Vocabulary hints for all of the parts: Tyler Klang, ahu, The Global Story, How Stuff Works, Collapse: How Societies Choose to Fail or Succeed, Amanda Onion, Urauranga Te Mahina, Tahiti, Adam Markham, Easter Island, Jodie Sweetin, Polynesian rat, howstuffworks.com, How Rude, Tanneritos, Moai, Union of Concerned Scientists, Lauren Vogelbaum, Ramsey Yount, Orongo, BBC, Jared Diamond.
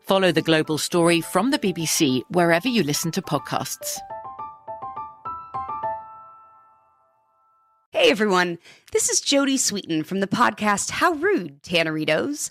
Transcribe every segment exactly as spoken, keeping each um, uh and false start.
Follow The Global Story from the B B C wherever you listen to podcasts. Hey everyone, this is Jodie Sweetin from the podcast How Rude, Tanneritos.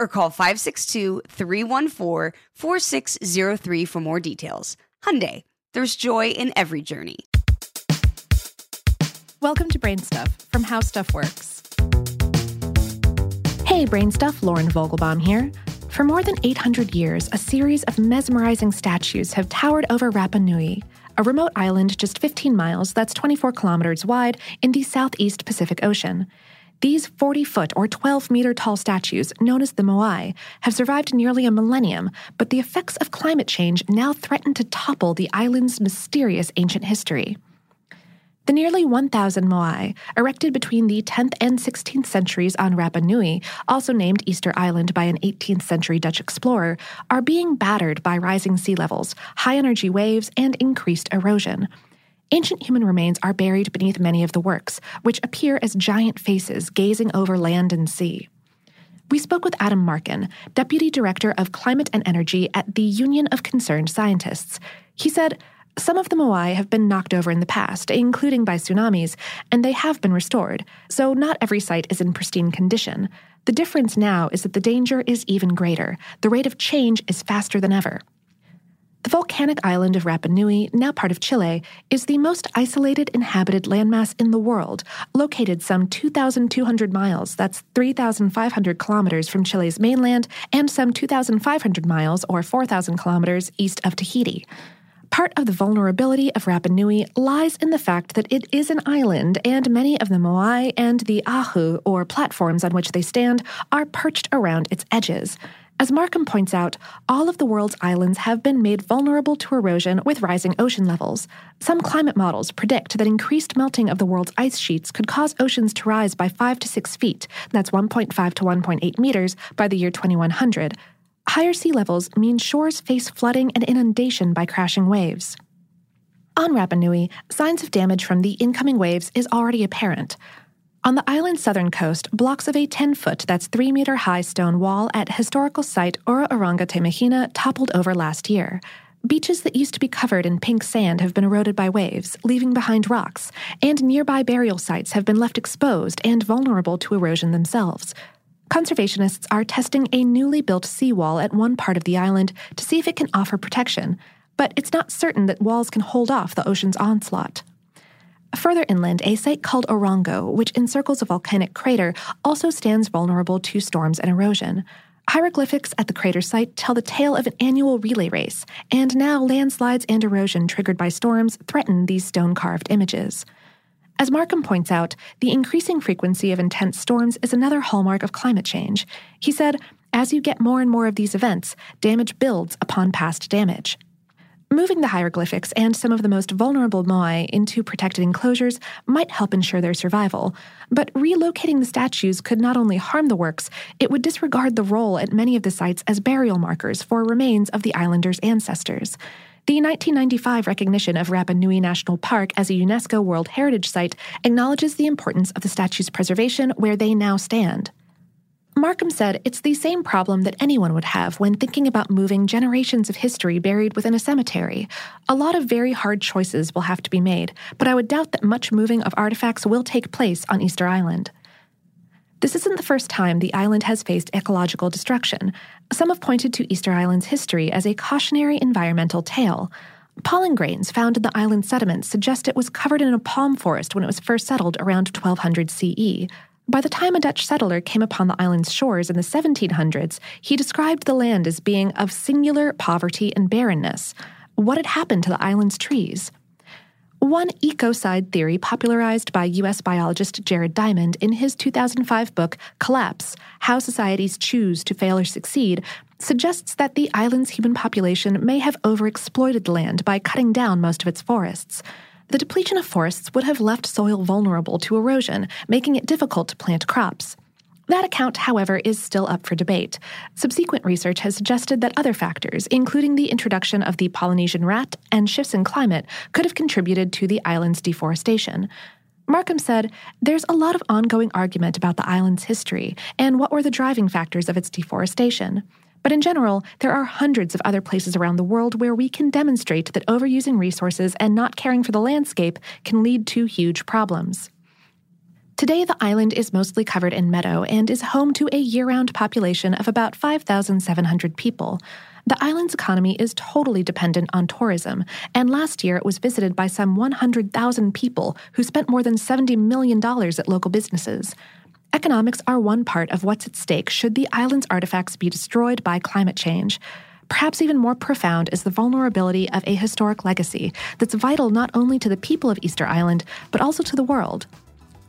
or call five six two, three one four, four six zero three for more details. Hyundai, there's joy in every journey. Welcome to Brain Stuff from How Stuff Works. Hey, Brain Stuff, Lauren Vogelbaum here. For more than eight hundred years, a series of mesmerizing statues have towered over Rapa Nui, a remote island just fifteen miles that's twenty-four kilometers wide in the southeast Pacific Ocean. These forty-foot or twelve-meter-tall statues, known as the Moai, have survived nearly a millennium, but the effects of climate change now threaten to topple the island's mysterious ancient history. The nearly one thousand Moai, erected between the tenth and sixteenth centuries on Rapa Nui, also named Easter Island by an eighteenth century Dutch explorer, are being battered by rising sea levels, high-energy waves, and increased erosion. Ancient human remains are buried beneath many of the works, which appear as giant faces gazing over land and sea. We spoke with Adam Markham, Deputy Director of Climate and Energy at the Union of Concerned Scientists. He said, some of the Moai have been knocked over in the past, including by tsunamis, and they have been restored, so not every site is in pristine condition. The difference now is that the danger is even greater. The rate of change is faster than ever. The volcanic island of Rapa Nui, now part of Chile, is the most isolated inhabited landmass in the world, located some two thousand two hundred miles, that's three thousand five hundred kilometers from Chile's mainland, and some two thousand five hundred miles, or four thousand kilometers, east of Tahiti. Part of the vulnerability of Rapa Nui lies in the fact that it is an island, and many of the moai and the ahu, or platforms on which they stand, are perched around its edges. As Markham points out, all of the world's islands have been made vulnerable to erosion with rising ocean levels. Some climate models predict that increased melting of the world's ice sheets could cause oceans to rise by five to six feet, that's one point five to one point eight meters, by the year twenty-one hundred. Higher sea levels mean shores face flooding and inundation by crashing waves. On Rapa Nui, signs of damage from the incoming waves is already apparent. On the island's southern coast, blocks of a ten-foot, that's three-meter-high stone wall at historical site Urauranga Te Mahina toppled over last year. Beaches that used to be covered in pink sand have been eroded by waves, leaving behind rocks, and nearby burial sites have been left exposed and vulnerable to erosion themselves. Conservationists are testing a newly built seawall at one part of the island to see if it can offer protection, but it's not certain that walls can hold off the ocean's onslaught. Further inland, a site called Orongo, which encircles a volcanic crater, also stands vulnerable to storms and erosion. Hieroglyphics at the crater site tell the tale of an annual relay race, and now landslides and erosion triggered by storms threaten these stone-carved images. As Markham points out, the increasing frequency of intense storms is another hallmark of climate change. He said, as you get more and more of these events, damage builds upon past damage. Moving the hieroglyphics and some of the most vulnerable moai into protected enclosures might help ensure their survival, but relocating the statues could not only harm the works, it would disregard the role at many of the sites as burial markers for remains of the islanders' ancestors. The nineteen ninety-five recognition of Rapa Nui National Park as a UNESCO World Heritage Site acknowledges the importance of the statues' preservation where they now stand. Markham said it's the same problem that anyone would have when thinking about moving generations of history buried within a cemetery. A lot of very hard choices will have to be made, but I would doubt that much moving of artifacts will take place on Easter Island. This isn't the first time the island has faced ecological destruction. Some have pointed to Easter Island's history as a cautionary environmental tale. Pollen grains found in the island's sediments suggest it was covered in a palm forest when it was first settled around twelve hundred C E. By the time a Dutch settler came upon the island's shores in the seventeen hundreds, he described the land as being of singular poverty and barrenness. What had happened to the island's trees? One ecocide theory popularized by U S biologist Jared Diamond in his two thousand five book, Collapse: How Societies Choose to Fail or Succeed, suggests that the island's human population may have overexploited the land by cutting down most of its forests. The depletion of forests would have left soil vulnerable to erosion, making it difficult to plant crops. That account, however, is still up for debate. Subsequent research has suggested that other factors, including the introduction of the Polynesian rat and shifts in climate, could have contributed to the island's deforestation. Markham said, there's a lot of ongoing argument about the island's history and what were the driving factors of its deforestation. But in general, there are hundreds of other places around the world where we can demonstrate that overusing resources and not caring for the landscape can lead to huge problems. Today, the island is mostly covered in meadow and is home to a year-round population of about five thousand seven hundred people. The island's economy is totally dependent on tourism, and last year it was visited by some one hundred thousand people who spent more than seventy million dollars at local businesses. Economics are one part of what's at stake should the island's artifacts be destroyed by climate change. Perhaps even more profound is the vulnerability of a historic legacy that's vital not only to the people of Easter Island, but also to the world.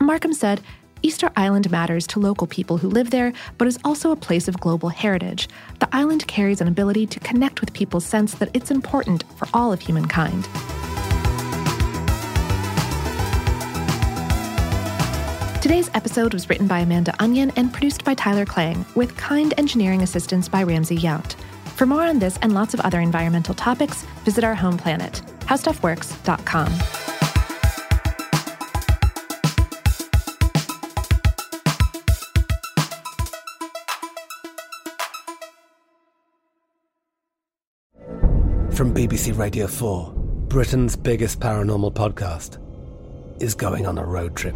Markham said, Easter Island matters to local people who live there, but is also a place of global heritage. The island carries an ability to connect with people's sense that it's important for all of humankind. Today's episode was written by Amanda Onion and produced by Tyler Klang, with kind engineering assistance by Ramsey Yount. For more on this and lots of other environmental topics, visit our home planet, how stuff works dot com. From B B C Radio four, Britain's biggest paranormal podcast is going on a road trip.